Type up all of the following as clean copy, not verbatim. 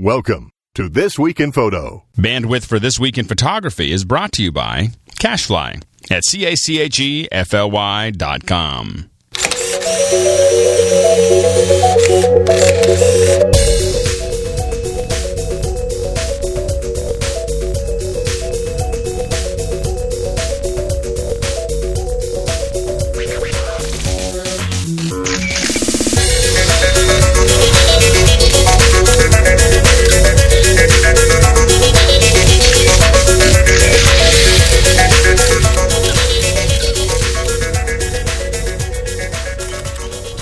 Welcome to This Week in Photo. Bandwidth for This Week in Photography is brought to you by Cashfly at cachefly.com.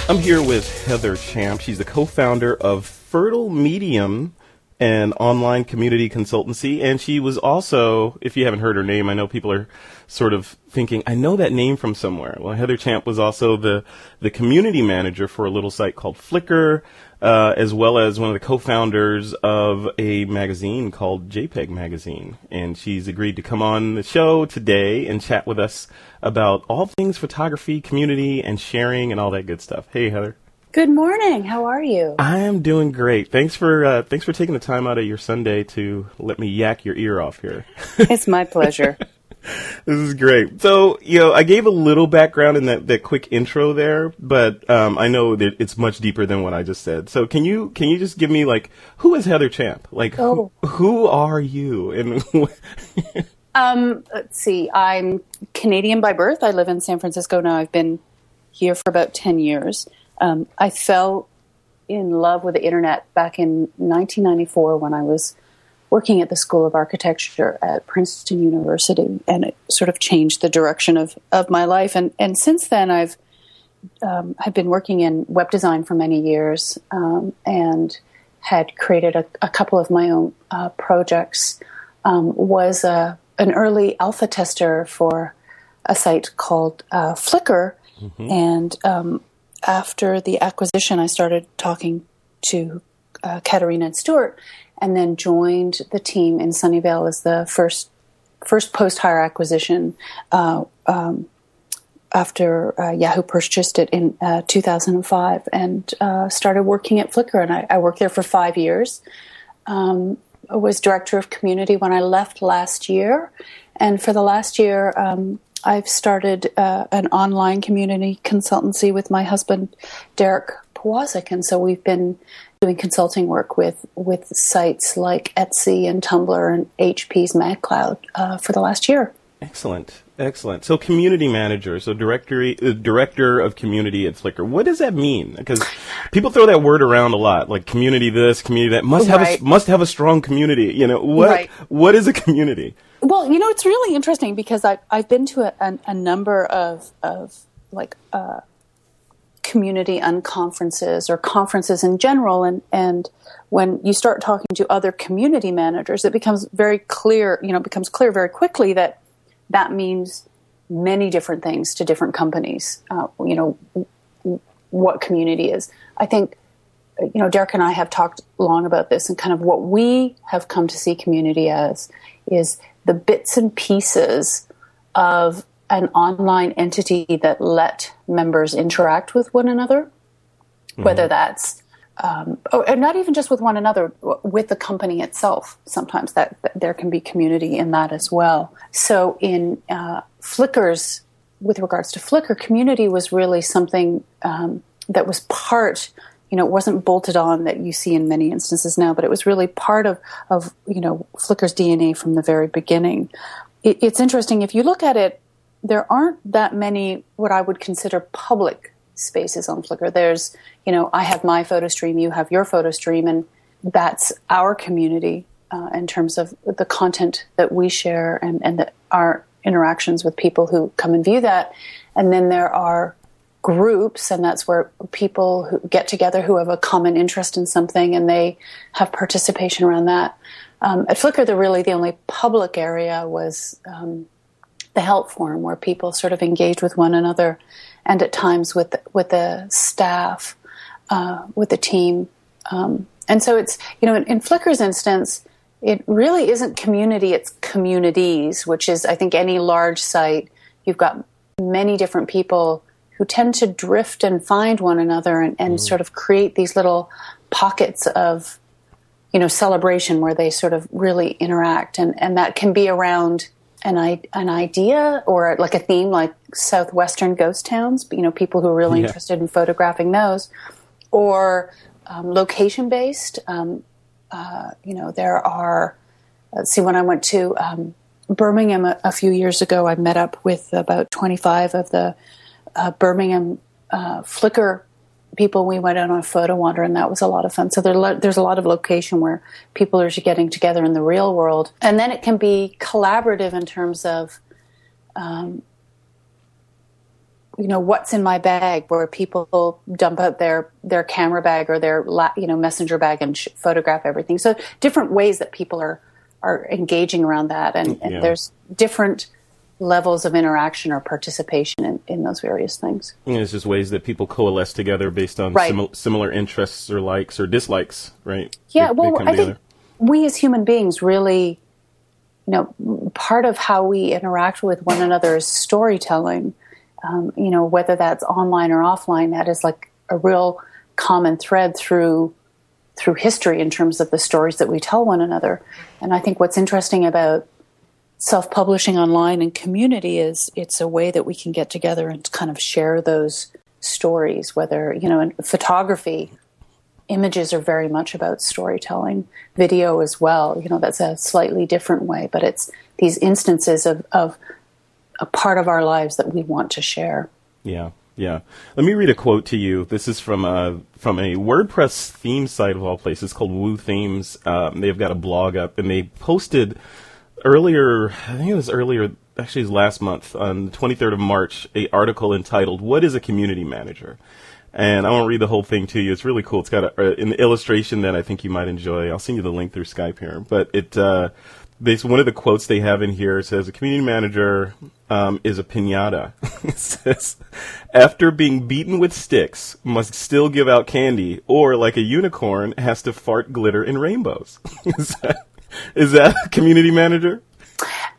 I'm here with Heather Champ. She's the co-founder of Fertile Medium, an online community consultancy, and she was also, if you haven't heard her name, I know people are sort of thinking, I know that name from somewhere. Well, Heather Champ was also the community manager for a little site called Flickr, as well as one of the co-founders of a magazine called JPEG Magazine. And she's agreed to come on the show today and chat with us about all things photography, community, and sharing, and all that good stuff. Hey, Heather. Good morning. How are you? I am doing great. Thanks for taking the time out of your Sunday to let me yak your ear off here. It's my pleasure. This is great. So, I gave a little background in that quick intro there, but I know that it's much deeper than what I just said. So can you just give me, like, who is Heather Champ? Like, who are you? And let's see. I'm Canadian by birth. I live in San Francisco now. I've been here for about 10 years. I fell in love with the internet back in 1994 when I was working at the School of Architecture at Princeton University, and it sort of changed the direction of my life. And since then, I've been working in web design for many years, and had created a couple of my own projects. Was an early alpha tester for a site called Flickr, mm-hmm. and after the acquisition, I started talking to Katerina and Stewart, and then joined the team in Sunnyvale as the first post-hire acquisition after Yahoo purchased it in 2005, and started working at Flickr. And I worked there for 5 years. I was director of community when I left last year. And for the last year, I've started an online community consultancy with my husband, Derek Pawzik, and so we've been doing consulting work with sites like Etsy and Tumblr and HP's MagCloud for the last year. Excellent. So, community manager, so director of community at Flickr. What does that mean? Because people throw that word around a lot, like community this, community that. Must have a strong community. What is a community? Well, it's really interesting because I've been to a number of like community unconferences or conferences in general, and when you start talking to other community managers, it becomes very clear. Becomes clear very quickly that means many different things to different companies, what community is. I think, Derek and I have talked long about this, and kind of what we have come to see community as is the bits and pieces of an online entity that let members interact with one another, mm-hmm. whether that's and not even just with one another, with the company itself. Sometimes that there can be community in that as well. So in Flickr's, with regards to Flickr, community was really something that was part, it wasn't bolted on that you see in many instances now, but it was really part of Flickr's DNA from the very beginning. It's interesting. If you look at it, there aren't that many what I would consider public spaces on Flickr. There's, I have my photo stream, you have your photo stream, and that's our community in terms of the content that we share and our interactions with people who come and view that. And then there are groups, and that's where people who get together who have a common interest in something, and they have participation around that. At Flickr, the only public area was the help forum, where people sort of engage with one another, and at times with the staff, with the team. And so it's, in Flickr's instance, it really isn't community, it's communities, which is, I think, any large site. You've got many different people who tend to drift and find one another and sort of create these little pockets of you know, celebration where they sort of really interact. And that can be around an idea or like a theme, like Southwestern ghost towns, you know, people who are really interested in photographing those, or location-based. You know, there are, let's see, when I went to Birmingham a few years ago, I met up with about 25 of the Birmingham Flickr people. We went out on a photo wander, and that was a lot of fun. So there's a lot of location where people are getting together in the real world. And then it can be collaborative in terms of, you know, what's in my bag, where people dump out their camera bag or their, you know, messenger bag and photograph everything. So different ways that people are engaging around that. And there's different levels of interaction or participation in those various things. And it's just ways that people coalesce together based on similar interests or likes or dislikes, right? Yeah, they I think we as human beings really, you know, part of how we interact with one another is storytelling. You know, whether that's online or offline, that is like a real common thread through history in terms of the stories that we tell one another. And I think what's interesting about self-publishing online and community is it's a way that we can get together and kind of share those stories, whether, you know, in photography, images are very much about storytelling, video as well. You know, that's a slightly different way, but it's these instances of a part of our lives that we want to share. Yeah. Yeah. Let me read a quote to you. This is from a WordPress theme site of all places called Woo Themes. They've got a blog up, and they posted actually it was last month, on the 23rd of March, an article entitled, "What is a Community Manager?" And I won't read the whole thing to you. It's really cool. It's got an illustration that I think you might enjoy. I'll send you the link through Skype here. But one of the quotes they have in here says, "A community manager is a piñata." It says, "After being beaten with sticks, must still give out candy, or like a unicorn, has to fart glitter and rainbows." Is that a community manager?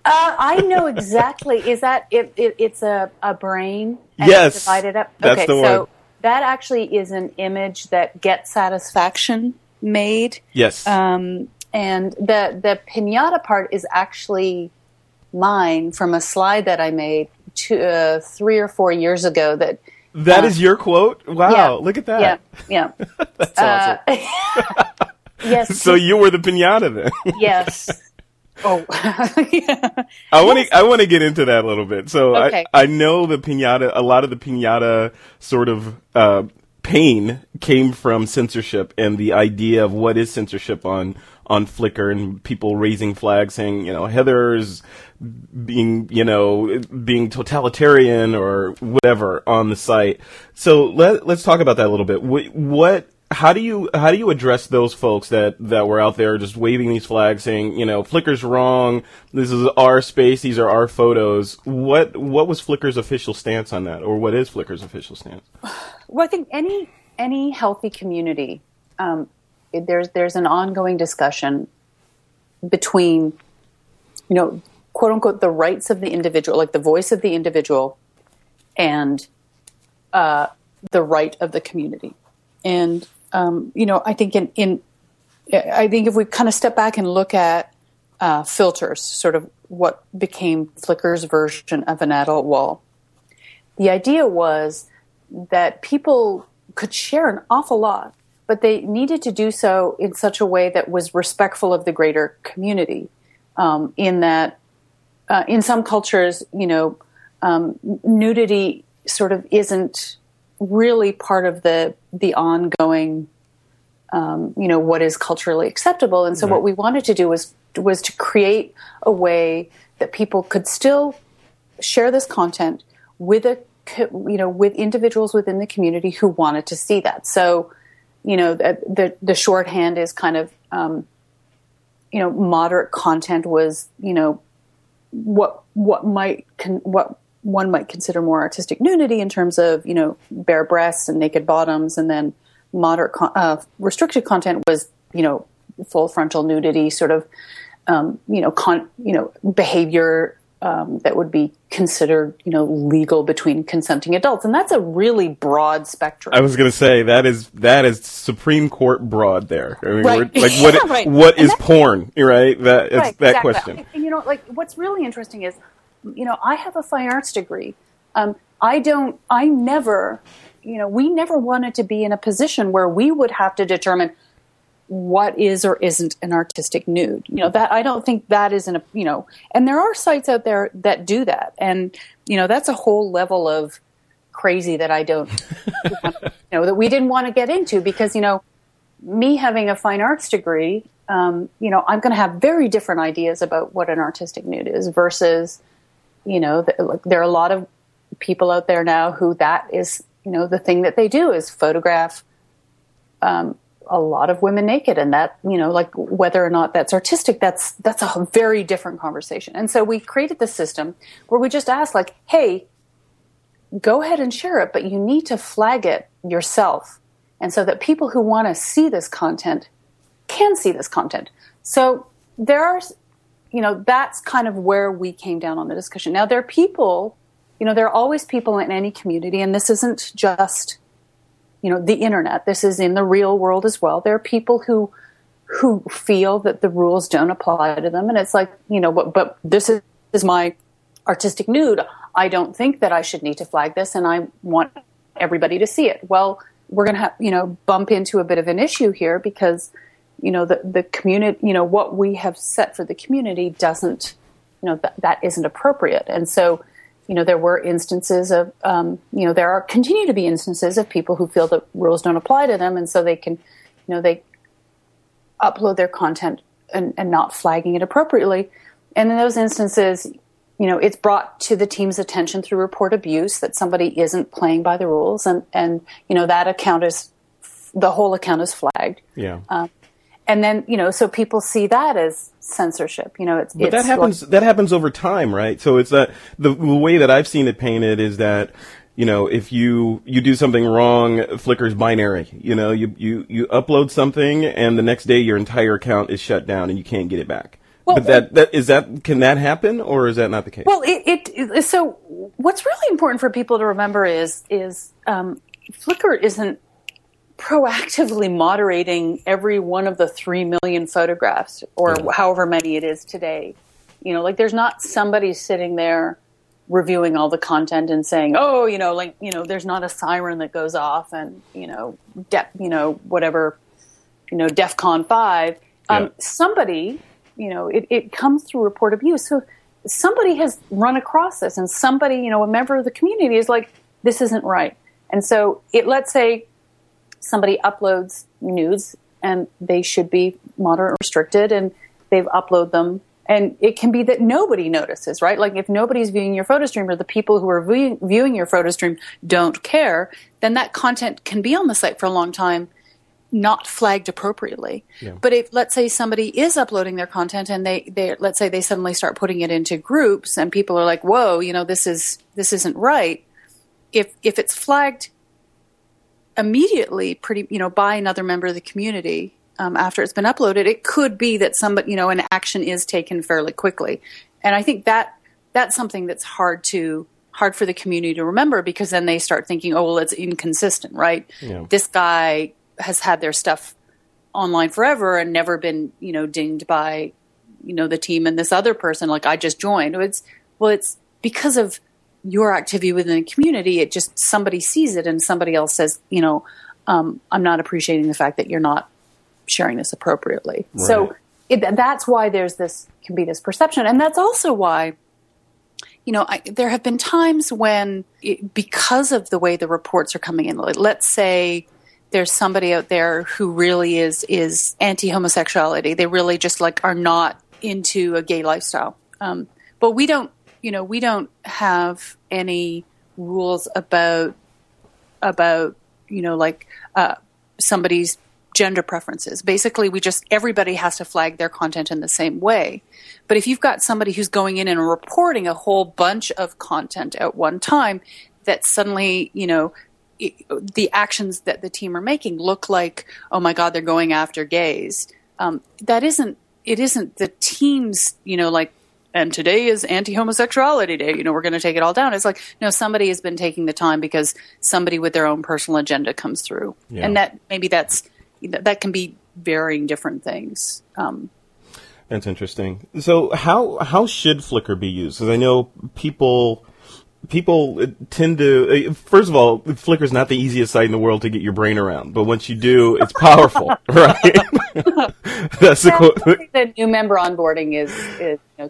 I know exactly. Is that it's a brain? And yes, it's divided up. That's okay, the one. So that actually is an image that Get Satisfaction made. Yes. And the piñata part is actually mine from a slide that I made 3 or 4 years ago. That is your quote? Wow! Yeah, look at that. Yeah. Yeah. That's awesome. Yes. So you were the piñata then. Yes. Oh. Yeah. I want to get into that a little bit. So okay. I know the piñata. A lot of the piñata sort of pain came from censorship and the idea of what is censorship on Flickr, and people raising flags saying, you know, Heather's being totalitarian or whatever on the site. So let's talk about that a little bit. How do you address those folks that were out there just waving these flags saying, you know, Flickr's wrong, this is our space, these are our photos? What was Flickr's official stance on that, or what is Flickr's official stance? Well, I think any healthy community, there's an ongoing discussion between, you know, quote unquote, the rights of the individual, like the voice of the individual, and the right of the community. And you know, I think I think if we kind of step back and look at filters, sort of what became Flickr's version of an adult wall, the idea was that people could share an awful lot, but they needed to do so in such a way that was respectful of the greater community. In that, in some cultures, you know, nudity sort of isn't really part of the ongoing, you know, what is culturally acceptable. And so what we wanted to do was to create a way that people could still share this content with with individuals within the community who wanted to see that. So, you know, the shorthand is kind of, you know, moderate content was, you know, what one might consider more artistic nudity in terms of, you know, bare breasts and naked bottoms, and then moderate restricted content was, you know, full frontal nudity, sort of, you know, behavior that would be considered, you know, legal between consenting adults, and that's a really broad spectrum. I was going to say that is Supreme Court broad there. I mean, right. Like what yeah, right. What is porn, right? That is right, that exactly. Question. And, you know, like what's really interesting is, you know, I have a fine arts degree. We never wanted to be in a position where we would have to determine what is or isn't an artistic nude. You know, that I don't think that is an, you know, and there are sites out there that do that. And, you know, that's a whole level of crazy that I don't, you know, that we didn't want to get into because, you know, me having a fine arts degree, you know, I'm going to have very different ideas about what an artistic nude is versus, you know, there are a lot of people out there now who that is, you know, the thing that they do is photograph, a lot of women naked, and that, you know, like whether or not that's artistic, that's a very different conversation. And so we created this system where we just asked, like, hey, go ahead and share it, but you need to flag it yourself. And so that people who want to see this content can see this content. So there are, you know, that's kind of where we came down on the discussion. Now there are people, you know, there are always people in any community, and this isn't just, you know, the internet. This is in the real world as well. There are people who feel that the rules don't apply to them, and it's like, you know, but this is my artistic nude. I don't think that I should need to flag this, and I want everybody to see it. Well, we're going to have, you know, bump into a bit of an issue here because, you know, the community, you know, what we have set for the community doesn't, you know, that isn't appropriate. And so, you know, there were instances of, you know, there are continue to be instances of people who feel that rules don't apply to them, and so they can, you know, they upload their content and not flagging it appropriately. And in those instances, you know, it's brought to the team's attention through report abuse that somebody isn't playing by the rules, and you know, that account is, the whole account is flagged. Yeah. And then, you know, so people see that as censorship. You know, but that happens. That happens over time, right? So it's that the way that I've seen it painted is that, you know, if you do something wrong, Flickr's binary. You know, you upload something, and the next day your entire account is shut down, and you can't get it back. Well, but can that happen, or is that not the case? Well, so what's really important for people to remember is Flickr isn't proactively moderating every one of the 3 million photographs or however many it is today. You know, like there's not somebody sitting there reviewing all the content and saying, oh, you know, like, you know, there's not a siren that goes off and, you know, whatever, you know, DEFCON 5. Somebody, you know, it comes through report abuse. So somebody has run across this, and somebody, you know, a member of the community is like, this isn't right. And so let's say somebody uploads nudes, and they should be moderate or restricted, and they've uploaded them. And it can be that nobody notices, right? Like if nobody's viewing your photo stream, or the people who are viewing your photo stream don't care, then that content can be on the site for a long time, not flagged appropriately. Yeah. But if, let's say, somebody is uploading their content, and they suddenly start putting it into groups, and people are like, whoa, you know, this isn't right. If it's flagged immediately, pretty, you know, by another member of the community after it's been uploaded, it could be that somebody, you know, an action is taken fairly quickly. And I think that's something that's hard for the community to remember, because then they start thinking, oh, well, it's inconsistent, right? Yeah. This guy has had their stuff online forever and never been, you know, dinged by, you know, the team, and this other person, like, I just joined. It's because of your activity within the community. It just, somebody sees it, and somebody else says, you know, I'm not appreciating the fact that you're not sharing this appropriately. Right. So that's why there can be this perception. And that's also why, you know, there have been times when, because of the way the reports are coming in, like, let's say there's somebody out there who really is anti-homosexuality. They really just like are not into a gay lifestyle. But we don't have any rules about you know, like somebody's gender preferences. Basically, everybody has to flag their content in the same way. But if you've got somebody who's going in and reporting a whole bunch of content at one time, that suddenly, you know, the actions that the team are making look like, oh my God, they're going after gays. That isn't the team's, you know, like, and today is anti-homosexuality day, you know, we're going to take it all down. It's like, no, somebody has been taking the time because somebody with their own personal agenda comes through. Yeah. And that maybe that can be varying different things. That's interesting. So how should Flickr be used? Because I know people tend to, first of all, Flickr's not the easiest site in the world to get your brain around, but once you do, it's powerful, right? That's the quote. The new member onboarding is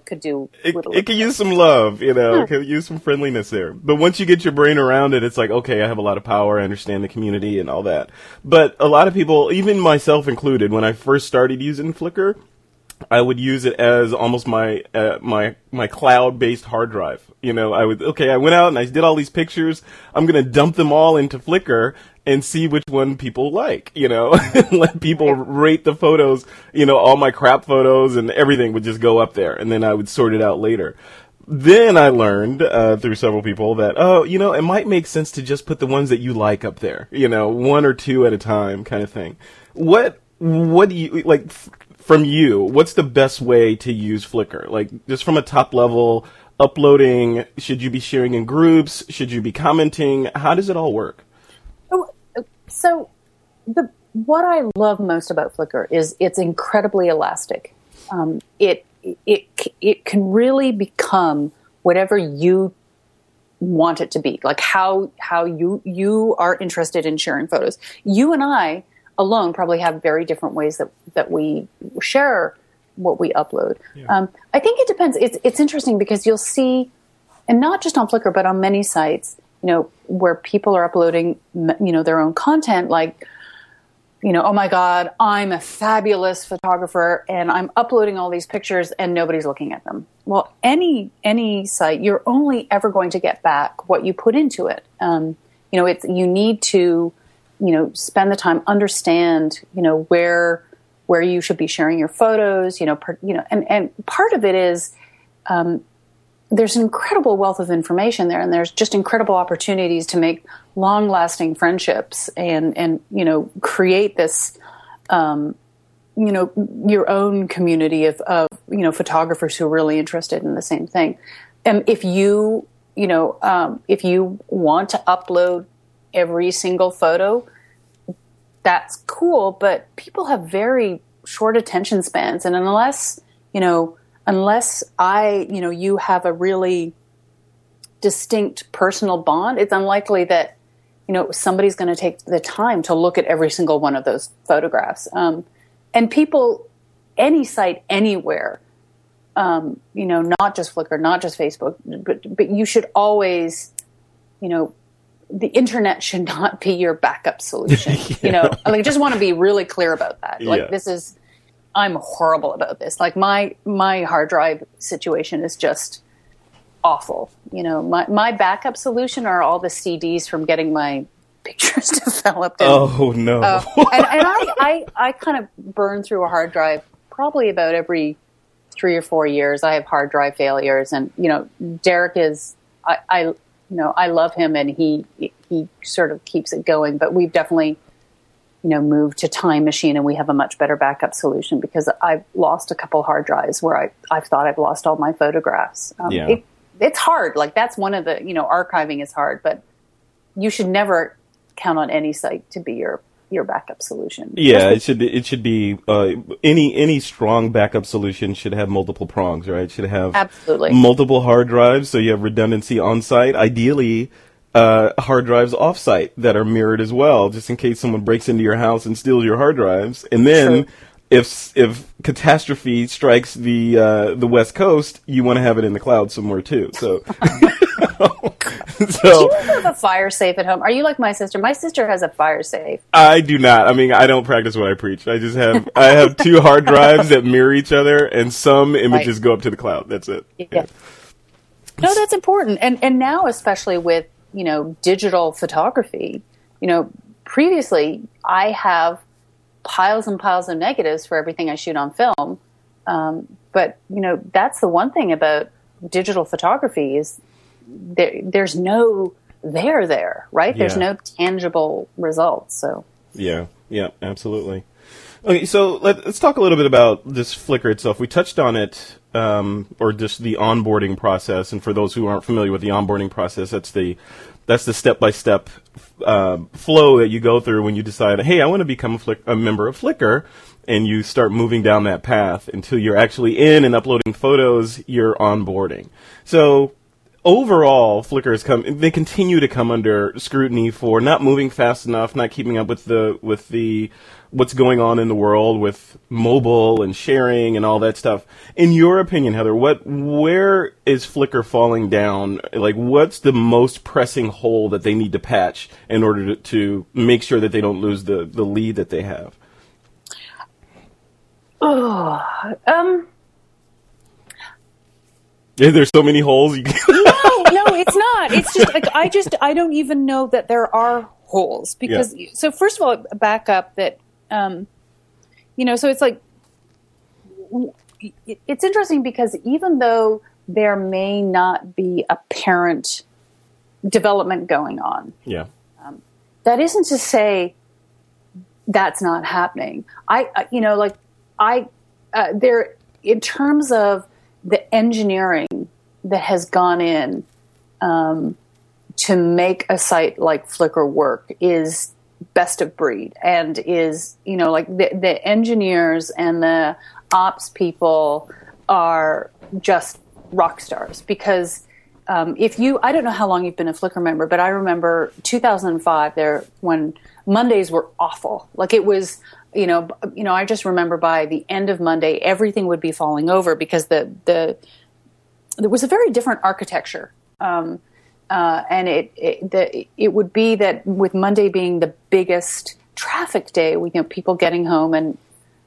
could do. It could use some love, It could use some friendliness there. But once you get your brain around it, it's like, okay, I have a lot of power. I understand the community and all that. But a lot of people, even myself included, when I first started using Flickr, I would use it as almost my cloud-based hard drive. I went out and I did all these pictures. I'm going to dump them all into Flickr and see which one people like, let people rate the photos, all my crap photos and everything would just go up there. And then I would sort it out later. Then I learned through several people that, it might make sense to just put the ones that you like up there, one or two at a time kind of thing. What do you like? From you, what's the best way to use Flickr? Like, just from a top level, uploading, should you be sharing in groups? Should you be commenting? How does it all work? So, what I love most about Flickr is it's incredibly elastic. It can really become whatever you want it to be, like how you are interested in sharing photos. You and I alone probably have very different ways that we share what we upload. Yeah. I think it depends. It's interesting because you'll see, and not just on Flickr, but on many sites, where people are uploading, their own content, like, oh my God, I'm a fabulous photographer and I'm uploading all these pictures and nobody's looking at them. Well, any site, you're only ever going to get back what you put into it. You need to, spend the time, understand, where you should be sharing your photos, and part of it is, there's an incredible wealth of information there and there's just incredible opportunities to make long lasting friendships and create this, your own community of photographers who are really interested in the same thing. And if you want to upload every single photo, that's cool, but people have very short attention spans, and unless you have a really distinct personal bond, it's unlikely that somebody's going to take the time to look at every single one of those photographs. And people, any site, anywhere, not just Flickr, not just Facebook, but you should always, the internet should not be your backup solution. Yeah. I just want to be really clear about that. Like, yeah. I'm horrible about this. Like my hard drive situation is just awful. My backup solution are all the CDs from getting my pictures developed. Oh no. And I kind of burn through a hard drive probably about every 3 or 4 years. I have hard drive failures, and Derek is, I love him, and he sort of keeps it going. But we've definitely, moved to Time Machine, and we have a much better backup solution because I've lost a couple hard drives where I've thought I've lost all my photographs. It's hard. Like, that's one of the, archiving is hard, but you should never count on any site to be your backup solution. Yeah, it should be any strong backup solution should have multiple prongs, right? It should have absolutely multiple hard drives, so you have redundancy on site. Ideally, hard drives off site that are mirrored as well, just in case someone breaks into your house and steals your hard drives. And then sure, if catastrophe strikes the West Coast, you want to have it in the cloud somewhere too. So. So, do you have a fire safe at home? Are you like my sister? My sister has a fire safe. I do not. I mean, I don't practice what I preach. I just have two hard drives that mirror each other, and some images go up to the cloud. That's it. Yeah. No, that's important. And now, especially with, digital photography, previously I have piles and piles of negatives for everything I shoot on film. But, that's the one thing about digital photography is there's no there, right? Yeah. There's no tangible results. So yeah, absolutely. Okay, so let's talk a little bit about this Flickr itself. We touched on it, or just the onboarding process. And for those who aren't familiar with the onboarding process, that's the step-by-step flow that you go through when you decide, hey, I want to become a member of Flickr, and you start moving down that path until you're actually in and uploading photos, you're onboarding. So overall, Flickr has they continue to come under scrutiny for not moving fast enough, not keeping up with the what's going on in the world with mobile and sharing and all that stuff. In your opinion, Heather, where is Flickr falling down? Like, what's the most pressing hole that they need to patch in order to make sure that they don't lose the lead that they have? Oh, yeah, there's so many holes. No, it's not. It's just like, I don't even know that there are holes because. Yeah. So first of all, back up that. So it's like, it's interesting because even though there may not be apparent development going on, yeah, that isn't to say that's not happening. There in terms of the engineering that has gone in to make a site like Flickr work is best of breed and is, the engineers and the ops people are just rock stars because I don't know how long you've been a Flickr member, but I remember 2005 there when Mondays were awful. Like it was, I just remember by the end of Monday, everything would be falling over because there was a very different architecture. And it would be that with Monday being the biggest traffic day, people getting home and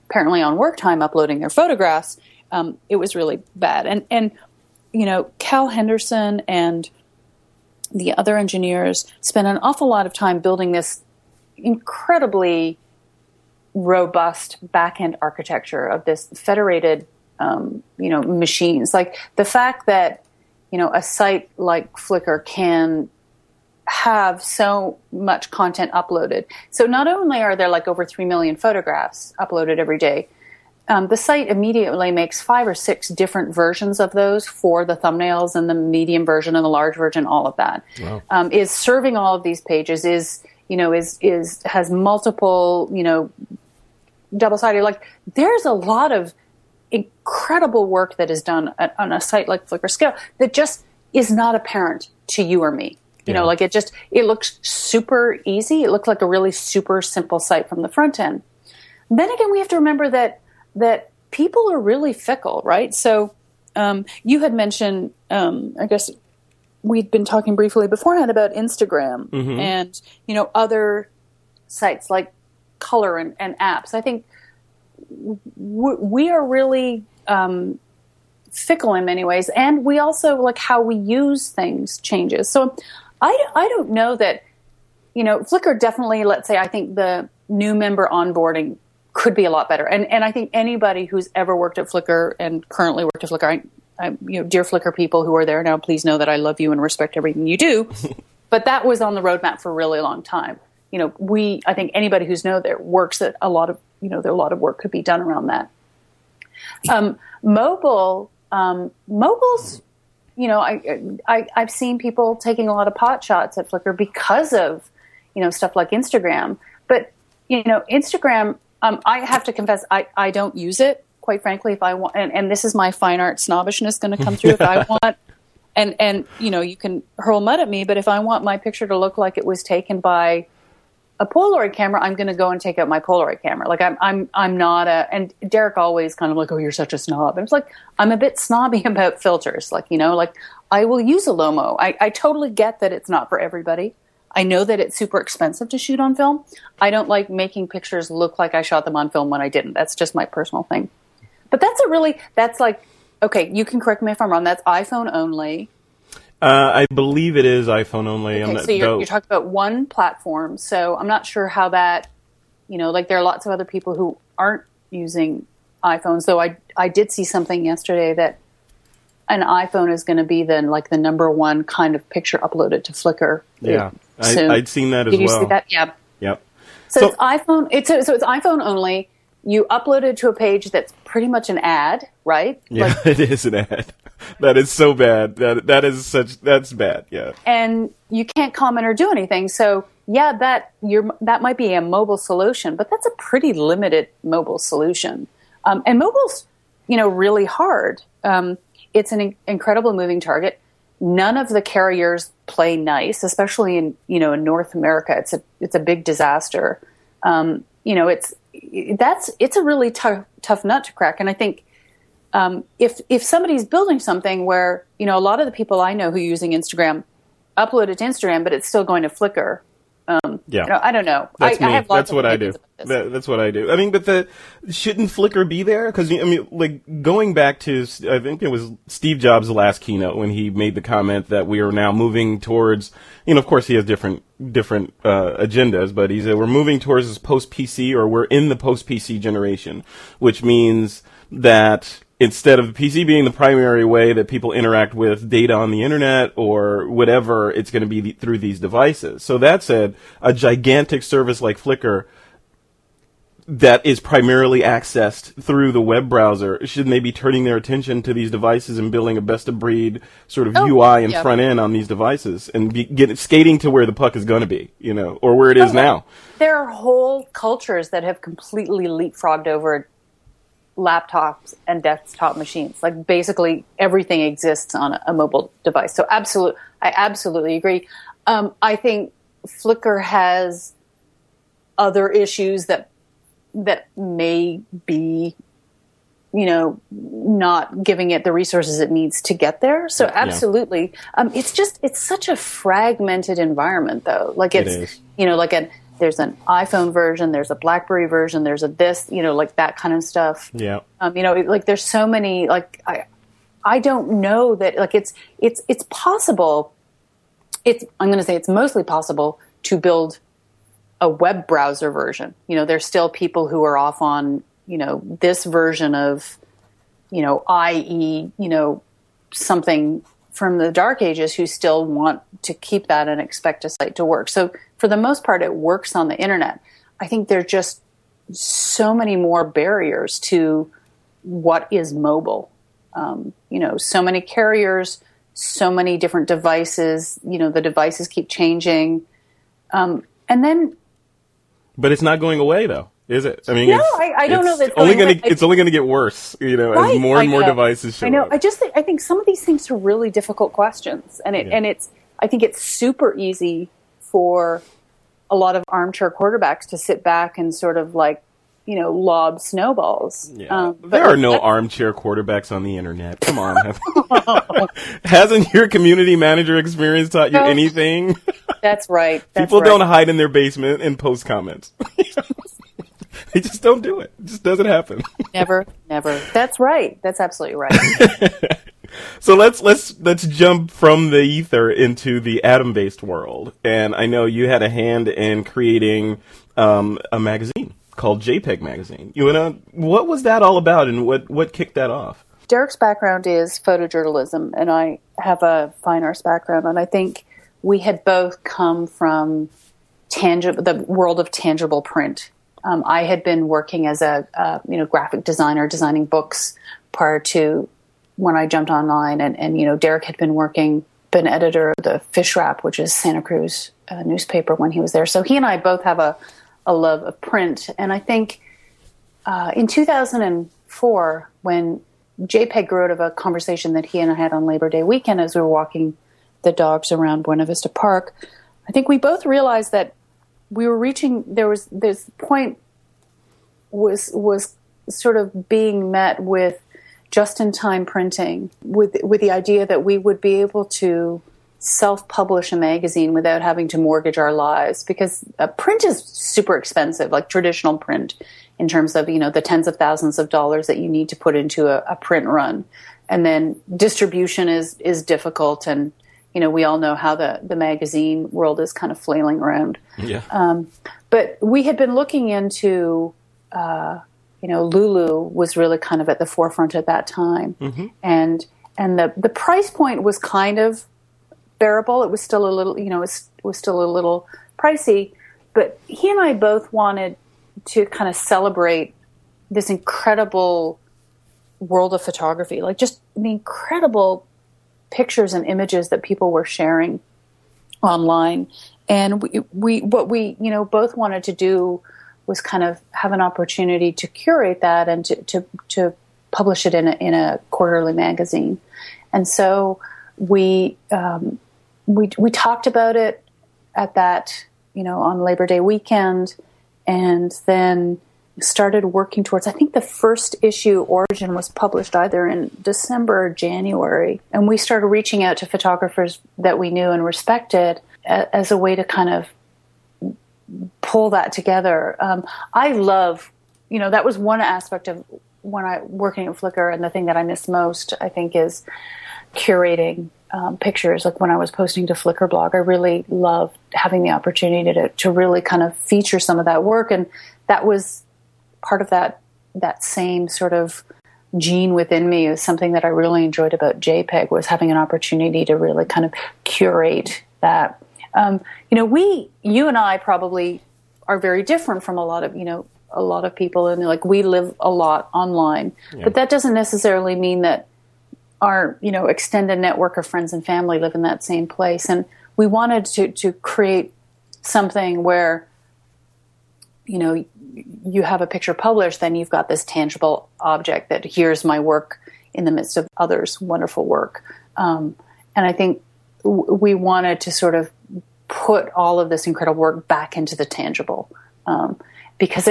apparently on work time uploading their photographs, it was really bad. And Cal Henderson and the other engineers spent an awful lot of time building this incredibly robust back-end architecture of this federated, machines. Like the fact that, a site like Flickr can have so much content uploaded. So not only are there like over 3 million photographs uploaded every day, the site immediately makes 5 or 6 different versions of those for the thumbnails and the medium version and the large version, all of that. Wow. Is serving all of these pages has multiple, double-sided. Like there's a lot of incredible work that is done on a site like Flickr scale that just is not apparent to you or me. It looks super easy. It looks like a really super simple site from the front end. Then again, we have to remember that people are really fickle, right? So you had mentioned, I guess, we'd been talking briefly beforehand about Instagram mm-hmm. and, other sites like Color and apps. I think we are really fickle in many ways. And we also, like, how we use things changes. So I don't know that, Flickr definitely, let's say, I think the new member onboarding could be a lot better. And I think anybody who's ever worked at Flickr and currently worked at Flickr, dear Flickr people who are there now, please know that I love you and respect everything you do. But that was on the roadmap for a really long time. I think anybody who's works that a lot of, there a lot of work could be done around that. Mobile's, I've seen people taking a lot of pot shots at Flickr because of, stuff like Instagram. But, Instagram, I have to confess, I don't use it. Quite frankly, if I want, and this is my fine art snobbishness going to come through, if I want, and you can hurl mud at me, but if I want my picture to look like it was taken by a Polaroid camera, I'm going to go and take out my Polaroid camera. Like I'm not and Derek always kind of like, oh, you're such a snob. And it's like, I'm a bit snobby about filters. Like, I will use a Lomo. I totally get that it's not for everybody. I know that it's super expensive to shoot on film. I don't like making pictures look like I shot them on film when I didn't. That's just my personal thing. But that's like, okay, you can correct me if I'm wrong. That's iPhone only. I believe it is iPhone only. Okay, you're talking about one platform. So I'm not sure how that, there are lots of other people who aren't using iPhones. Though I did see something yesterday that an iPhone is going to be the number one kind of picture uploaded to Flickr. Yeah, I'd seen that as well. Did you see that? Yeah. Yep. So it's iPhone only. you upload it to a page that's pretty much an ad, right? Yeah, like, it is an ad. That is so bad. That's bad. Yeah. And you can't comment or do anything. So yeah, that might be a mobile solution, but that's a pretty limited mobile solution. And mobile's, really hard. It's an incredible moving target. None of the carriers play nice, especially in, in North America. It's a big disaster. It's a really tough nut to crack. And I think, if somebody's building something where, a lot of the people I know who are using Instagram upload it to Instagram, but it's still going to Flickr. I don't know. That's what I do. I mean, but shouldn't Flickr be there? Cause going back to, I think it was Steve Jobs' last keynote when he made the comment that we are now moving towards, of course he has different agendas, but he said we're moving towards this post-PC, or we're in the post-PC generation, which means that instead of the PC being the primary way that people interact with data on the internet or whatever, it's going to be through these devices. So that said, a gigantic service like Flickr that is primarily accessed through the web browser should maybe turning their attention to these devices and building a best-of-breed sort of UI and front end on these devices and skating to where the puck is going to be, or where it is now. There are whole cultures that have completely leapfrogged over laptops and desktop machines. Like basically everything exists on a mobile device. So I absolutely agree. I think Flickr has other issues that may be, not giving it the resources it needs to get there. So absolutely. Yeah. It's such a fragmented environment though. Like it is. There's an iPhone version, there's a BlackBerry version, there's a this, that kind of stuff. Yeah. There's so many, I don't know that, it's possible. I'm going to say it's mostly possible to build a web browser version. There's still people who are off on, this version of, something from the dark ages who still want to keep that and expect a site to work. So for the most part, it works on the internet. I think there are just so many more barriers to what is mobile. So many carriers, so many different devices, the devices keep changing. But it's not going away though. Is it? I don't know. It's only going to get worse, right, as more and more devices show up. I know. I think some of these things are really difficult questions, I think it's super easy for a lot of armchair quarterbacks to sit back and sort of lob snowballs. Yeah. There are no armchair quarterbacks on the internet. Come on. Hasn't your community manager experience taught you anything? That's right. People don't hide in their basement and post comments. They just don't do it. It just doesn't happen. Never. That's right. That's absolutely right. So let's jump from the ether into the atom-based world. And I know you had a hand in creating a magazine called JPEG Magazine. What was that all about, and what kicked that off? Derek's background is photojournalism, and I have a fine arts background. And I think we had both come from the world of tangible print. I had been working as a graphic designer, designing books prior to when I jumped online, and Derek had been editor of the Fish Wrap, which is Santa Cruz newspaper, when he was there. So he and I both have a love of print, and I think in 2004, when JPEG grew out of a conversation that he and I had on Labor Day weekend as we were walking the dogs around Buena Vista Park, I think we both realized that we were reaching, there was this point was sort of being met with just-in-time printing, with the idea that we would be able to self-publish a magazine without having to mortgage our lives, because print is super expensive, like traditional print, in terms of, the tens of thousands of dollars that you need to put into a print run. And then distribution is difficult, and we all know how the magazine world is kind of flailing around. Yeah. But we had been looking into, Lulu was really kind of at the forefront at that time. Mm-hmm. And the price point was kind of bearable. It was still a little, it was still a little pricey. But he and I both wanted to kind of celebrate this incredible world of photography, like just the incredible pictures and images that people were sharing online. And what we you know, both wanted to do was kind of have an opportunity to curate that and to publish it in a quarterly magazine. And so we talked about it at that, you know, on Labor Day weekend, and then started working towards, I think the first issue, Origin, was published either in December or January. And we started reaching out to photographers that we knew and respected as a way to kind of pull that together. I love, you know, that was one aspect of when I working at Flickr, and the thing that I miss most, I think, is curating pictures. Like when I was posting to Flickr blog, I really loved having the opportunity to really kind of feature some of that work. And that was part of that same sort of gene within me. Is something that I really enjoyed about JPEG, was having an opportunity to really kind of curate that. You know, you and I probably are very different from a lot of people, and like we live a lot online, yeah. But that doesn't necessarily mean that our, you know, extended network of friends and family live in that same place. And we wanted to create something where, you know, you have a picture published, then you've got this tangible object that here's my work in the midst of others' wonderful work. And I think we wanted to sort of put all of this incredible work back into the tangible, because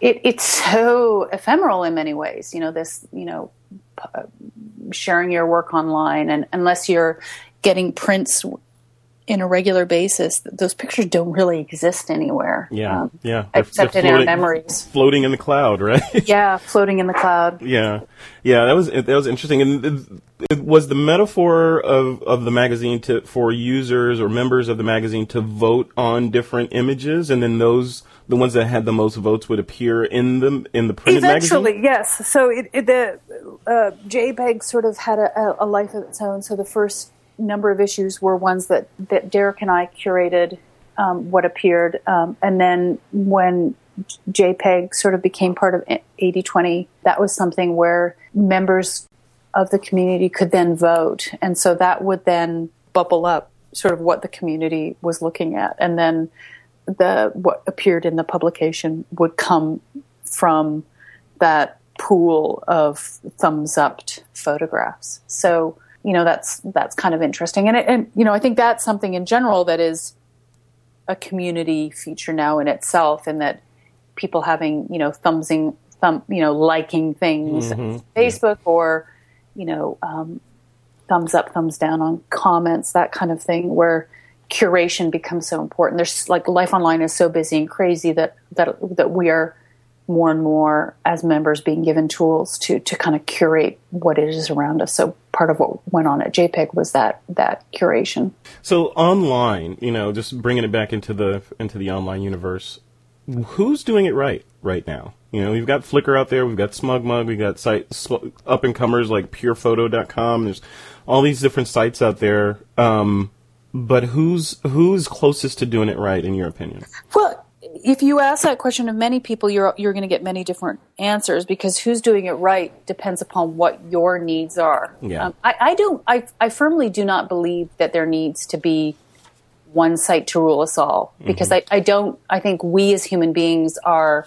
it's so ephemeral in many ways, you know, this, you know, sharing your work online. And unless you're getting prints in a regular basis, those pictures don't really exist anywhere. Yeah, yeah. Except they're floating, in our memories. Floating in the cloud, right? Yeah, floating in the cloud. Yeah, yeah. That was interesting, and it was the metaphor of the magazine for users or members of the magazine to vote on different images, and then the ones that had the most votes would appear in the printed magazine. Eventually, yes. So the JPEG sort of had a life of its own. So the first number of issues were ones that Derek and I curated, what appeared. And then when JPEG sort of became part of 80/20, that was something where members of the community could then vote. And so that would then bubble up sort of what the community was looking at. And then what appeared in the publication would come from that pool of thumbs-upped photographs. So, you know, that's kind of interesting. And you know, I think that's something in general that is a community feature now in itself, in that people having, you know, liking things on Facebook, or, you know, thumbs up, thumbs down on comments, that kind of thing, where curation becomes so important. There's like, life online is so busy and crazy that we are more and more, as members, being given tools to kind of curate what it is around us. So part of what went on at JPEG was that curation. So online, you know, just bringing it back into the online universe, who's doing it right now? You know, we've got Flickr out there, we've got SmugMug, we've got sites, up-and-comers like purephoto.com. There's all these different sites out there, but who's closest to doing it right, in your opinion? Well, if you ask that question of many people, you're going to get many different answers, because who's doing it right depends upon what your needs are. Yeah. I firmly do not believe that there needs to be one site to rule us all, because I think we as human beings are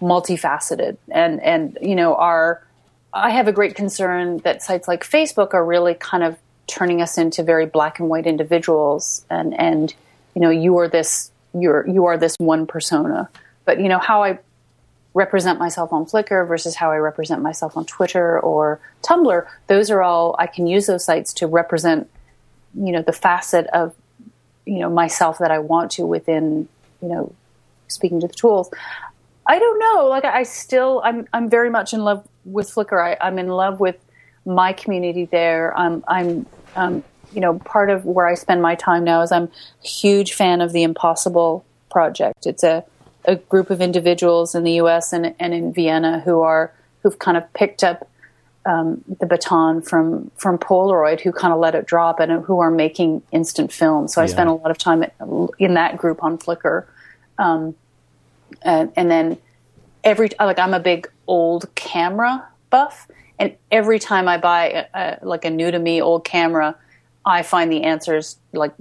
multifaceted, and you know, I have a great concern that sites like Facebook are really kind of turning us into very black and white individuals, and you know, you are this one persona. But you know, how I represent myself on Flickr versus how I represent myself on Twitter or Tumblr, those are all, I can use those sites to represent, you know, the facet of, you know, myself that I want to, within, you know, speaking to the tools. I don't know. Like, I'm very much in love with Flickr. I'm in love with my community there. I'm you know, part of where I spend my time now is, I'm a huge fan of the Impossible Project. It's a group of individuals in the U.S. and in Vienna who've kind of picked up the baton from Polaroid, who kind of let it drop, and who are making instant films. So I spent a lot of time in that group on Flickr, and then I'm a big old camera buff, and every time I buy a new to me old camera, I find the answers like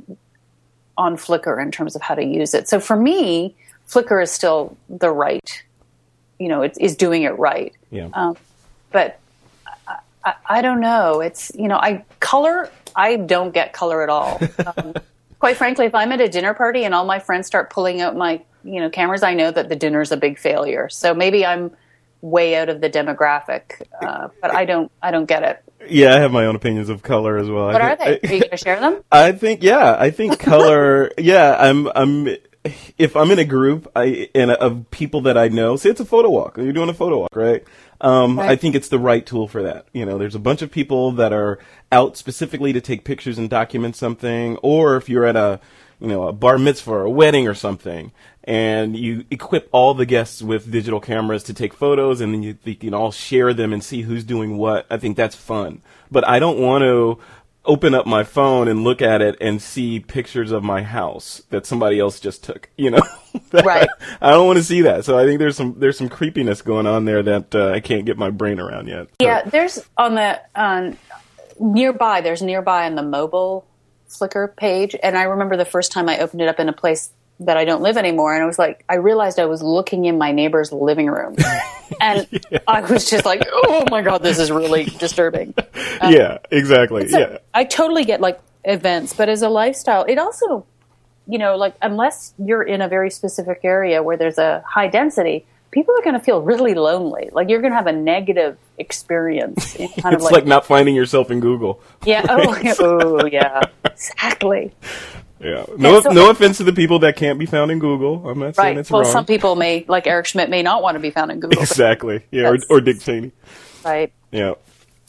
on Flickr in terms of how to use it. So for me, Flickr is still the right, it is doing it right. Yeah. But I don't know. It's, I don't get color at all. Quite frankly, if I'm at a dinner party and all my friends start pulling out my, cameras, I know that the dinner's a big failure. So maybe I'm way out of the demographic, but I don't get it. Yeah, I have my own opinions of color as well. What are they? Are you going to share them? I think color. Yeah, if I'm in a group of people that I know, say it's a photo walk. You're doing a photo walk, right? Right. I think it's the right tool for that. There's a bunch of people that are out specifically to take pictures and document something, or if you're at a bar mitzvah or a wedding or something, and you equip all the guests with digital cameras to take photos, and then you can all share them and see who's doing what. I think that's fun. But I don't want to open up my phone and look at it and see pictures of my house that somebody else just took, Right. I don't want to see that. So I think there's some creepiness going on there that I can't get my brain around yet. Yeah, so. There's on the nearby on the mobile Flickr page, and I remember the first time I opened it up in a place that I don't live anymore, and I was like, I realized I was looking in my neighbor's living room, and yeah. I was just like, oh my god, this is really disturbing. Yeah, exactly. Yeah, I totally get like events, but as a lifestyle, it also, unless you're in a very specific area where there's a high density, people are going to feel really lonely. Like you're going to have a negative experience. It's like not finding yourself in Google. Yeah. Right? Oh, yeah. Exactly. Yeah. No offense to the people that can't be found in Google. I'm not saying it's wrong. Well, some people may, like Eric Schmidt, may not want to be found in Google. Exactly. Yeah. Or Dick Cheney. Right. Yeah.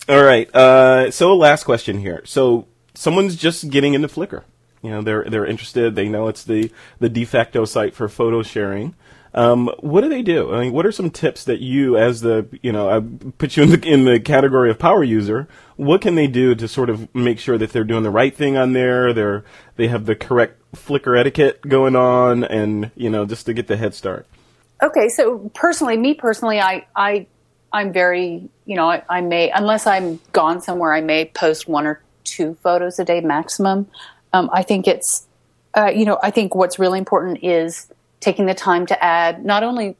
All right. So last question here. So someone's just getting into Flickr. They're interested. They know it's the de facto site for photo sharing. What do they do? I mean, what are some tips that you, as the, I put you in the category of power user, what can they do to sort of make sure that they're doing the right thing on there, they have the correct Flickr etiquette going on, and, just to get the head start? Okay, so personally, I'm very, I may, unless I'm gone somewhere, I may post one or two photos a day maximum. I think it's, I think what's really important is taking the time to add, not only,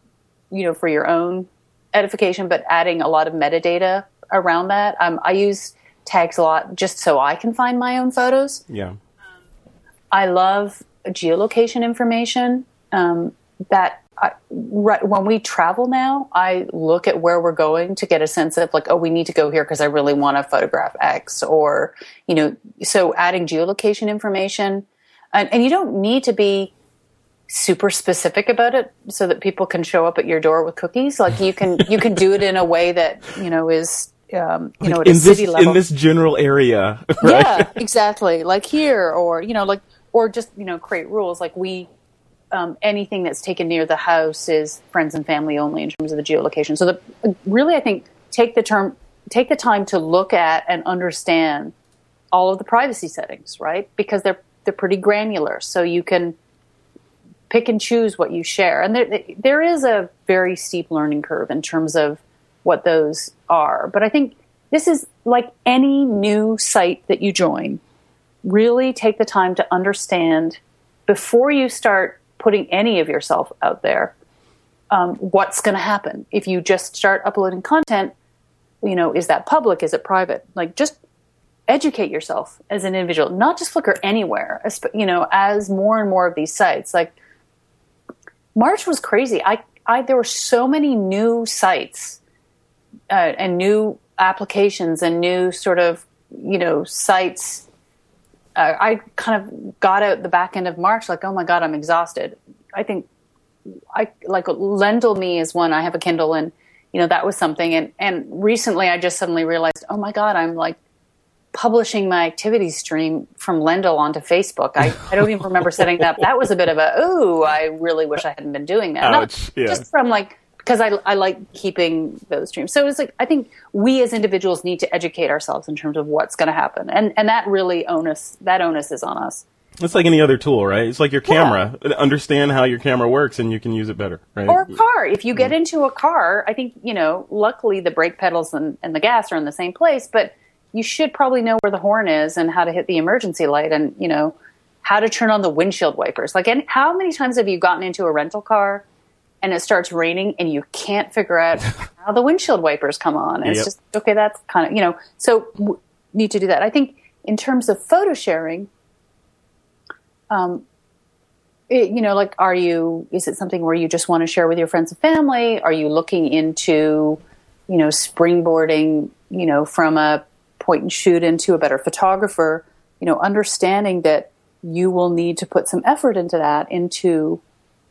for your own edification, but adding a lot of metadata around that. I use tags a lot just so I can find my own photos. Yeah. I love geolocation information. When we travel now, I look at where we're going to get a sense of like, oh, we need to go here because I really want to photograph X, or, so adding geolocation information. And you don't need to be super specific about it so that people can show up at your door with cookies. Like you can do it in a way that, is, like at a city level. In this general area. Right? Yeah, exactly. Like here or, or just, create rules. Like anything that's taken near the house is friends and family only in terms of the geolocation. So really, I think take the time to look at and understand all of the privacy settings, right? Because they're pretty granular. So you can pick and choose what you share. And there is a very steep learning curve in terms of what those are. But I think this is like any new site that you join. Really take the time to understand before you start putting any of yourself out there, what's going to happen. If you just start uploading content, is that public? Is it private? Like just educate yourself as an individual, not just Flickr, anywhere, as more and more of these sites, like, March was crazy. There were so many new sites and new applications and new sort of, sites. I kind of got out the back end of March like, oh, my God, I'm exhausted. I think Lendle Me is one. I have a Kindle and, that was something. And recently I just suddenly realized, oh, my God, I'm like publishing my activity stream from Lendle onto Facebook. I don't even remember setting that up. That was a bit of I really wish I hadn't been doing that. Ouch, yeah. Just from because I like keeping those streams. So it's like, I think we as individuals need to educate ourselves in terms of what's going to happen. And that onus is on us. It's like any other tool, right? It's like your camera. Yeah. Understand how your camera works and you can use it better, right? Or a car. If you get into a car, I think, you know, luckily the brake pedals and the gas are in the same place, but you should probably know where the horn is and how to hit the emergency light and, you know, how to turn on the windshield wipers. Like, and how many times have you gotten into a rental car and it starts raining and you can't figure out how the windshield wipers come on? And it's just, okay, that's kind of, you know, so need to do that. I think in terms of photo sharing, you know, like, are you, is it something where you just want to share with your friends and family? Are you looking into, you know, springboarding, you know, from a point and shoot into a better photographer? You know, understanding that you will need to put some effort into that, into,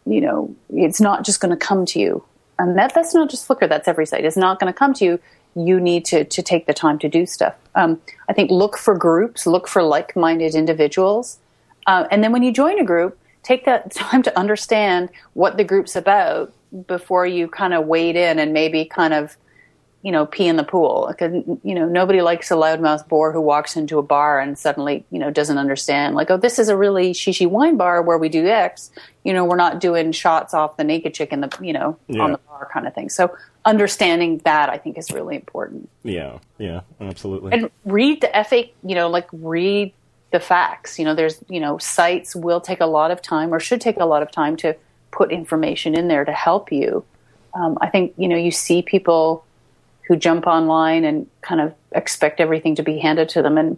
you know, it's not just going to come to you. And that's not just Flickr, that's every site. It's not going to come to you. You need to take the time to do stuff. I think look for groups, look for like-minded individuals. And then when you join a group, take that time to understand what the group's about before you kind of wade in and maybe kind of, you know, pee in the pool. You know, nobody likes a loudmouth bore who walks into a bar and suddenly, you know, doesn't understand. Like, oh, this is a really shishy wine bar where we do X. You know, we're not doing shots off the naked chick in the, you know, on the bar kind of thing. So understanding that, I think, is really important. Yeah, yeah, absolutely. And read the FAQ, you know, like read the facts. You know, there's, you know, sites will take a lot of time or should take a lot of time to put information in there to help you. I think, you know, you see people who jump online and kind of expect everything to be handed to them. And,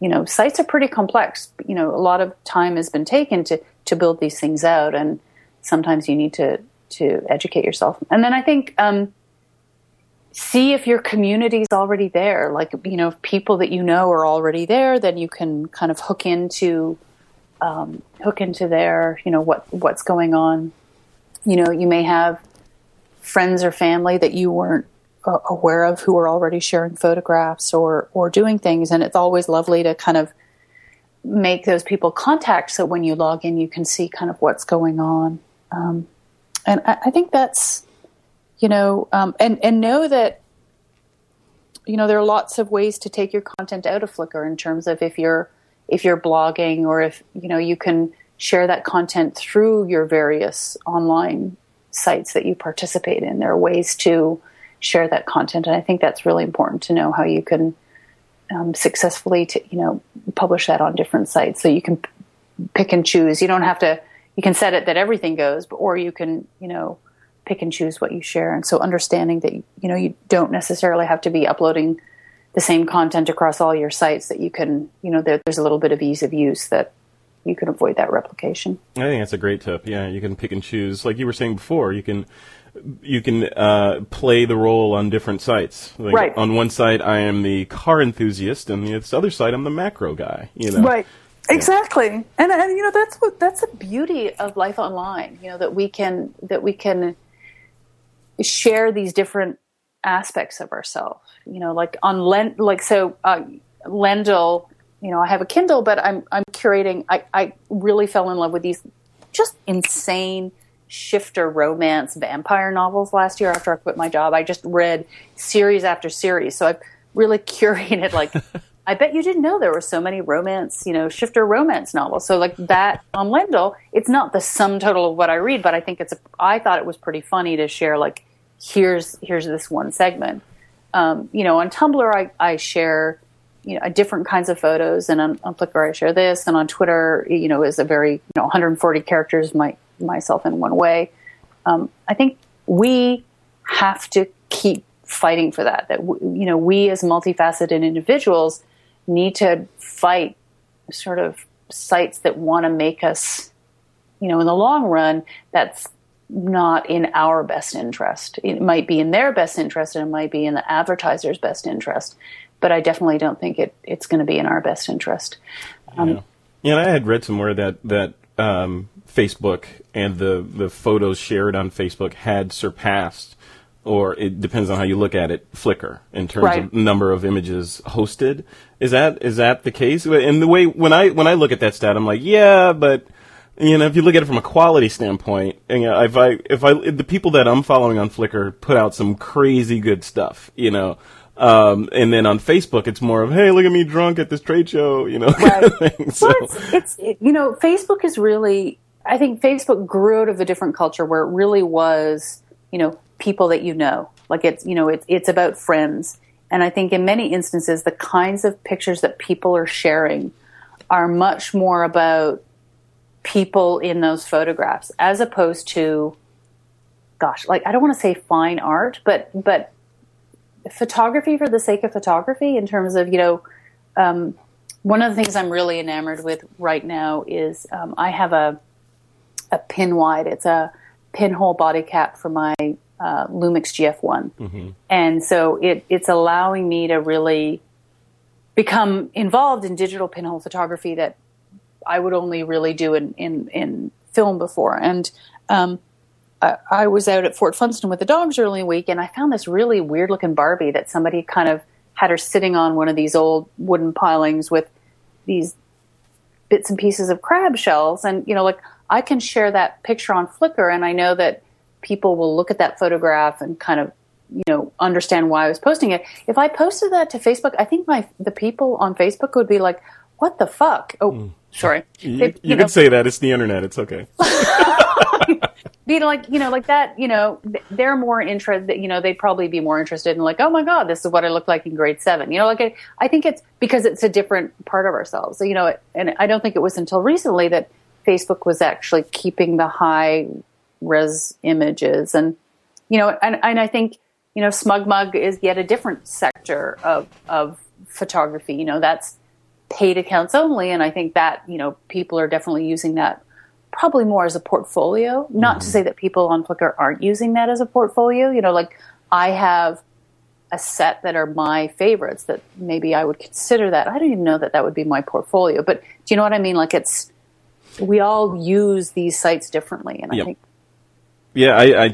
you know, sites are pretty complex. You know, a lot of time has been taken to build these things out. And sometimes you need to educate yourself. And then I think, see if your community is already there. Like, you know, if people that you know are already there, then you can kind of hook into their, you know, what's going on. You know, you may have friends or family that you weren't aware of who are already sharing photographs or doing things. And it's always lovely to kind of make those people contact. So when you log in, you can see kind of what's going on. And I think that's, you know, and know that, you know, there are lots of ways to take your content out of Flickr in terms of if you're blogging or if, you know, you can share that content through your various online sites that you participate in. There are ways to share that content. And I think that's really important to know how you can successfully, you know, publish that on different sites. So you can pick and choose. You don't have to, you can set it that everything goes, or you can, you know, pick and choose what you share. And so understanding that, you know, you don't necessarily have to be uploading the same content across all your sites, that you can, you know, there's a little bit of ease of use that you can avoid that replication. I think that's a great tip. Yeah, you can pick and choose. Like you were saying before, you can play the role on different sites. Like right. On one site, I am the car enthusiast, and this other site, I'm the macro guy. You know. Right. Yeah. Exactly. And you know, that's the beauty of life online. You know, that we can share these different aspects of ourselves. You know, like on Lendle. You know, I have a Kindle, but I'm curating. I really fell in love with these just insane shifter romance vampire novels last year after I quit my job. I just read series after series. So I've really curated, like, I bet you didn't know there were so many romance, you know, shifter romance novels. So like that on Lendle, it's not the sum total of what I read, but I think I thought it was pretty funny to share, like, here's this one segment. You know, on Tumblr, I share, you know, different kinds of photos, and on Flickr I share this, and on Twitter, you know, is a very, you know, 140 characters myself in one way. I think we have to keep fighting for that, you know, we as multifaceted individuals need to fight sort of sites that want to make us, you know, in the long run, that's not in our best interest. It might be in their best interest, and it might be in the advertiser's best interest, but I definitely don't think it's going to be in our best interest. Yeah, and I had read somewhere that Facebook and the photos shared on Facebook had surpassed, or it depends on how you look at it, Flickr in terms right. of number of images hosted. Is that the case? And the way when I look at that stat, I'm like, yeah, but you know, if you look at it from a quality standpoint, you know, if the people that I'm following on Flickr put out some crazy good stuff, you know. And then on Facebook, it's more of, hey, look at me drunk at this trade show, you know. Right. So. Well, it's Facebook is really, I think Facebook grew out of a different culture where it really was, you know, people that you know. Like it's about friends. And I think in many instances, the kinds of pictures that people are sharing are much more about people in those photographs as opposed to, gosh, like I don't want to say fine art, but photography for the sake of photography in terms of, you know, one of the things I'm really enamored with right now is I have a Pinwide. It's a pinhole body cap for my Lumix GF1. Mm-hmm. And so it's allowing me to really become involved in digital pinhole photography that I would only really do in film before. And I was out at Fort Funston with the dogs early in the week, and I found this really weird-looking Barbie that somebody kind of had her sitting on one of these old wooden pilings with these bits and pieces of crab shells. And, you know, like I can share that picture on Flickr, and I know that people will look at that photograph and kind of, you know, understand why I was posting it. If I posted that to Facebook, I think the people on Facebook would be like, what the fuck? Oh, sorry. You can say that. It's the internet. It's okay. Be like, you know, like that, you know, they're more interested, you know, they'd probably be more interested in like, oh my God, this is what I looked like in grade 7. You know, like I think it's because it's a different part of ourselves. So, you know, and I don't think it was until recently that Facebook was actually keeping the high res images. And, you know, and I think, you know, SmugMug is yet a different sector of photography. You know, that's paid accounts only. And I think that, you know, people are definitely using that probably more as a portfolio, not to say that people on Flickr aren't using that as a portfolio. You know, like I have a set that are my favorites that maybe I would consider that. I don't even know that that would be my portfolio, but do you know what I mean? Like we all use these sites differently. And I think. Yeah, I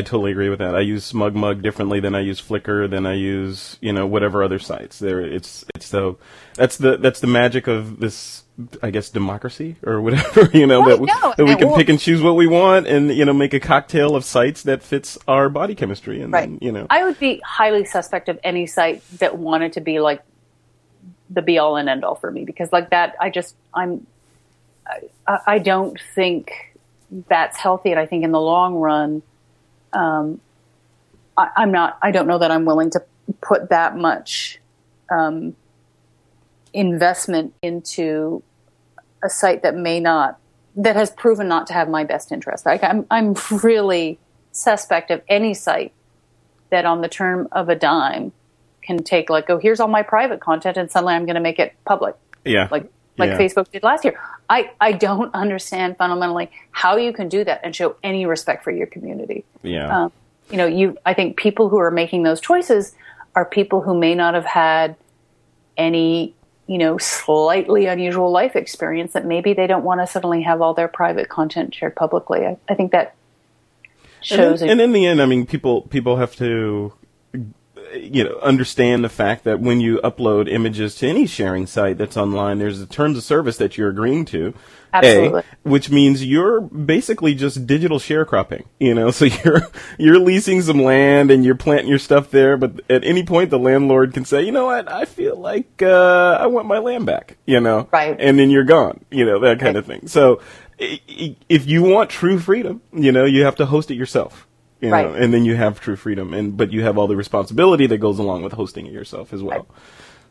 totally agree with that. I use SmugMug differently than I use Flickr, than I use, you know, whatever other sites. There, it's so that's the magic of this, I guess, democracy or whatever, you know, that we can pick and choose what we want and, you know, make a cocktail of sites that fits our body chemistry. And then, you know, I would be highly suspect of any site that wanted to be like the be all and end all for me, because like that, I don't think that's healthy. And I think in the long run, I don't know that I'm willing to put that much investment into a site that has proven not to have my best interest. Like I'm really suspect of any site that on the turn of a dime can take like, oh, here's all my private content and suddenly I'm going to make it public. Yeah. Like Facebook did last year. I don't understand fundamentally how you can do that and show any respect for your community. Yeah. You know, I think people who are making those choices are people who may not have had any, you know, slightly unusual life experience that maybe they don't want to suddenly have all their private content shared publicly. I think that shows. And in the end, I mean, people have to, you know, understand the fact that when you upload images to any sharing site that's online, there's a terms of service that you're agreeing to. Absolutely. Which means you're basically just digital sharecropping, you know, so you're leasing some land and you're planting your stuff there. But at any point, the landlord can say, you know what, I feel like, I want my land back, you know, right. And then you're gone, you know, that kind of thing. So if you want true freedom, you know, you have to host it yourself. You know, and then you have true freedom, but you have all the responsibility that goes along with hosting it yourself as well. Right.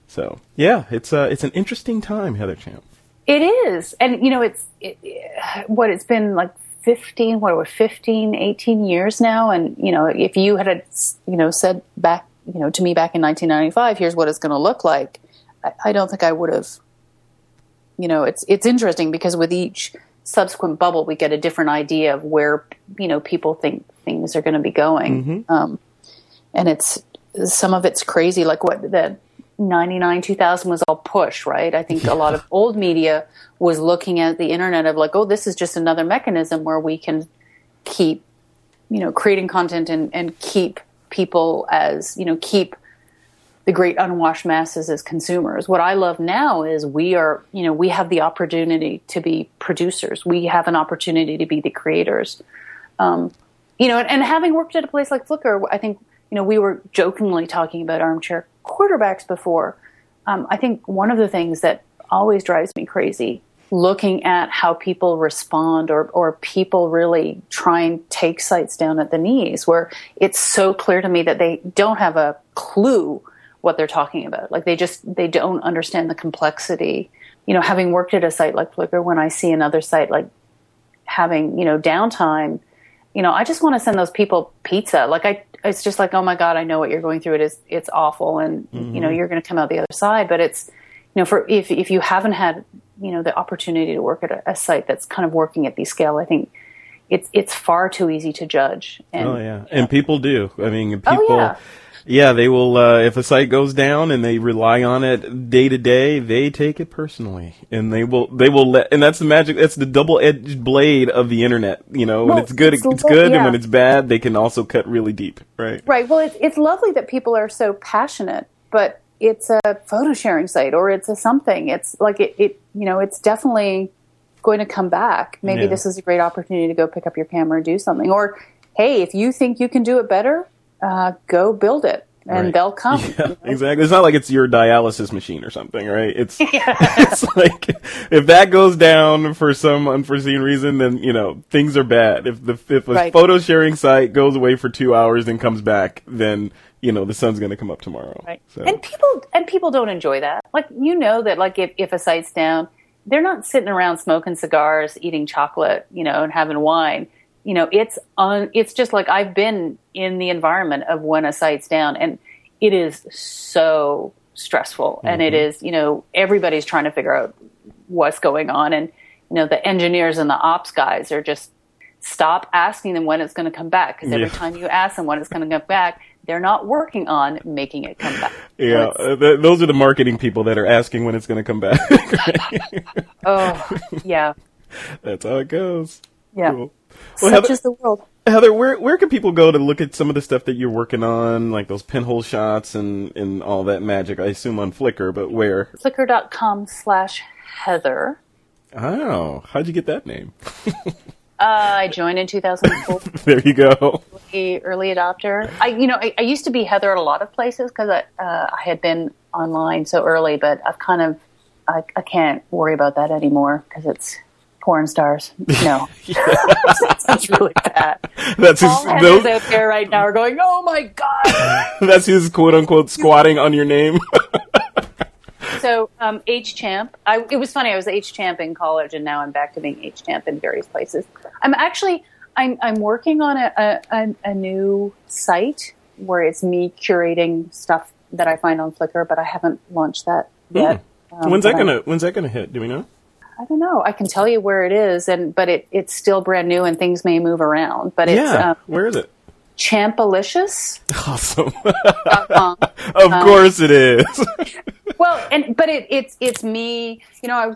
So, yeah, it's an interesting time, Heather Champ. It is, and you know, it's been like 18 years now, and you know, if you had, you know, said back, you know, to me back in 1995, here's what it's going to look like, I don't think I would have. You know, it's interesting because with each subsequent bubble, we get a different idea of where, you know, people think things are going to be going. Mm-hmm. And it's, some of it's crazy, like what the 99, 2000 was all push, right? I think a lot of old media was looking at the internet of like, oh, this is just another mechanism where we can keep, you know, creating content and keep people as, you know, keep the great unwashed masses as consumers. What I love now is we are, you know, we have the opportunity to be producers. We have an opportunity to be the creators. You know, and having worked at a place like Flickr, I think you know, we were jokingly talking about armchair quarterbacks before. I think one of the things that always drives me crazy, looking at how people respond or people really try and take sites down at the knees, where it's so clear to me that they don't have a clue what they're talking about. Like they don't understand the complexity. You know, having worked at a site like Flickr, when I see another site like having, you know, downtime, you know, I just want to send those people pizza. Like it's just like, oh my God, I know what you're going through. It's awful. And you know, you're going to come out the other side, but it's, you know, for, if you haven't had, you know, the opportunity to work at a site that's kind of working at these scale, I think it's far too easy to judge. And, oh yeah. And people do. I mean, people, yeah, they will, if a site goes down and they rely on it day to day, they take it personally. And they will let, and that's the magic, that's the double-edged blade of the internet, you know, when it's good, it's good, yeah. And when it's bad, they can also cut really deep, right? Right, well, it's lovely that people are so passionate, but it's a photo sharing site, or it's a something, it's like, it you know, it's definitely going to come back. Maybe this is a great opportunity to go pick up your camera and do something, or, hey, if you think you can do it better, go build it, and they'll come. Yeah, you know? Exactly. It's not like it's your dialysis machine or something, right? It's it's like if that goes down for some unforeseen reason, then you know things are bad. If a photo sharing site goes away for 2 hours and comes back, then you know the sun's going to come up tomorrow. Right. So. And people don't enjoy that. Like you know that like if a site's down, they're not sitting around smoking cigars, eating chocolate, you know, and having wine. You know, it's just like I've been in the environment of when a site's down, and it is so stressful. Mm-hmm. And it is, you know, everybody's trying to figure out what's going on. And, you know, the engineers and the ops guys are just stop asking them when it's going to come back. Because every time you ask them when it's going to come back, they're not working on making it come back. Yeah, so those are the marketing people that are asking when it's going to come back. Oh, yeah. That's how it goes. Yeah. Cool. Well, such is the world. Heather, where can people go to look at some of the stuff that you're working on, like those pinhole shots and all that magic? I assume on Flickr, but where? Flickr.com/Heather. Oh, how'd you get that name? I joined in 2004. There you go. Early adopter. I used to be Heather at a lot of places because I had been online so early, but I've kind of, I can't worry about that anymore because it's... porn stars. No. That's really bad. That's all his, those out there right now are going, oh my God. That's his quote unquote squatting on your name. So, H Champ. It was funny. I was H Champ in college and now I'm back to being H Champ in various places. I'm working on a new site where it's me curating stuff that I find on Flickr, but I haven't launched that yet. When's that gonna hit? Do we know? I don't know. I can tell you where it is, but it's still brand new and things may move around. But it's where is it? Champalicious. Awesome. Of course it is. Well, but it's me. You know,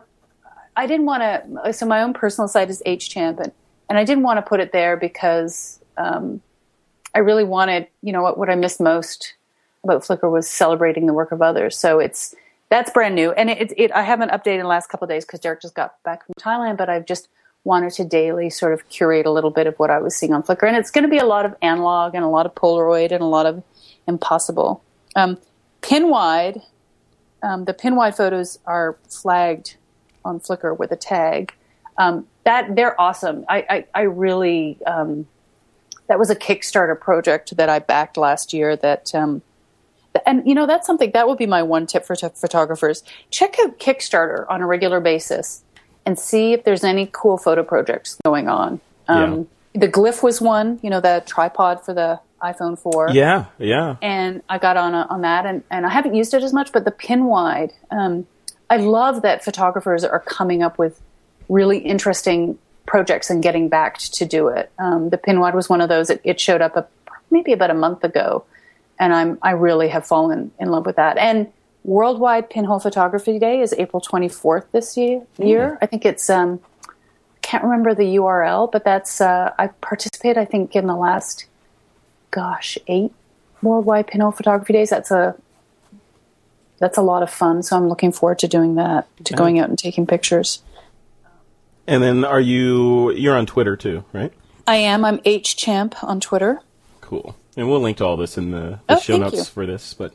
I didn't want to. So my own personal site is HChamp, and I didn't want to put it there because I really wanted. You know what I missed most about Flickr was celebrating the work of others. So it's. That's brand new, and I haven't updated in the last couple of days because Derek just got back from Thailand, but I've just wanted to daily sort of curate a little bit of what I was seeing on Flickr, and it's going to be a lot of analog and a lot of Polaroid and a lot of impossible. Pinwide, the Pinwide photos are flagged on Flickr with a tag. That they're awesome. I really that was a Kickstarter project that I backed last year that – and, you know, that's something that would be my one tip for photographers. Check out Kickstarter on a regular basis and see if there's any cool photo projects going on. The Glyph was one, you know, the tripod for the iPhone 4. Yeah, yeah. And I got on that, and I haven't used it as much, but the Pinwide. I love that photographers are coming up with really interesting projects and getting backed to do it. The Pinwide was one of those. It showed up maybe about a month ago. And I really have fallen in love with that. And Worldwide Pinhole Photography Day is April 24th this year. Mm. I think it's, I can't remember the URL, but that's, I participated, I think, in the last, 8 Worldwide Pinhole Photography Days. That's a lot of fun. So I'm looking forward to doing that, to going out and taking pictures. And then you're on Twitter too, right? I am. I'm HChamp on Twitter. Cool. And we'll link to all this in the show notes for this. But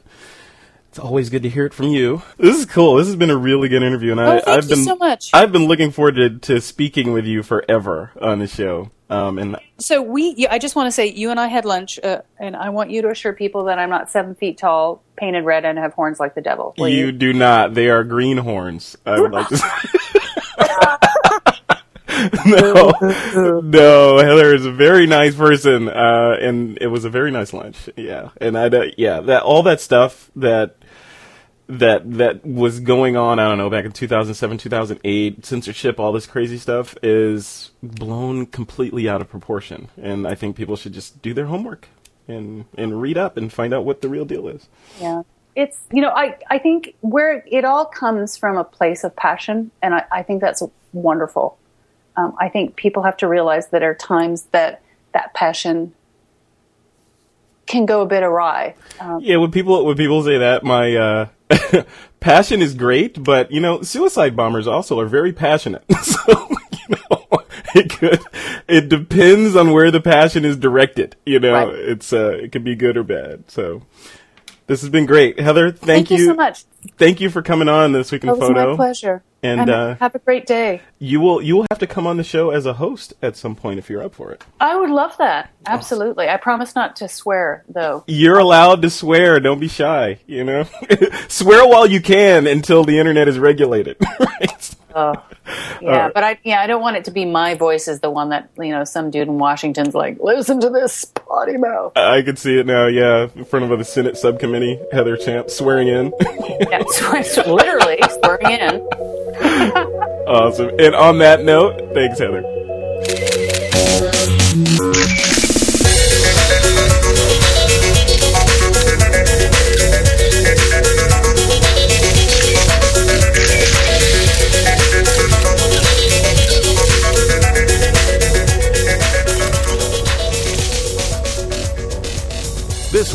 it's always good to hear it from you. This is cool. This has been a really good interview, and I've been so much. I've been looking forward to speaking with you forever on the show. I just want to say, you and I had lunch, and I want you to assure people that I'm not 7 feet tall, painted red, and have horns like the devil. You do not. They are green horns. I would like to say. No, Heather is a very nice person, and it was a very nice lunch. Yeah, and all that stuff that was going on, I don't know, back in 2007, 2008, censorship, all this crazy stuff is blown completely out of proportion. And I think people should just do their homework and read up and find out what the real deal is. Yeah. It's, I think where it all comes from a place of passion, and I think that's wonderful. I think people have to realize that there are times that passion can go a bit awry. When people say that, my passion is great, but suicide bombers also are very passionate. So it depends on where the passion is directed. Right. It's it could be good or bad. So this has been great, Heather. Thank you so much. Thank you for coming on This Week in Photo. It was my pleasure. And have a great day. You will have to come on the show as a host at some point if you're up for it. I would love that. Absolutely. Awesome. I promise not to swear, though. You're allowed to swear. Don't be shy. Swear while you can until the internet is regulated. Right? But I don't want it to be my voice is the one that some dude in Washington's like, listen to this potty mouth. I could see it now. Yeah, in front of the Senate subcommittee, Heather Champ swearing in. Yeah, literally swearing in. Awesome. And on that note, thanks, Heather. This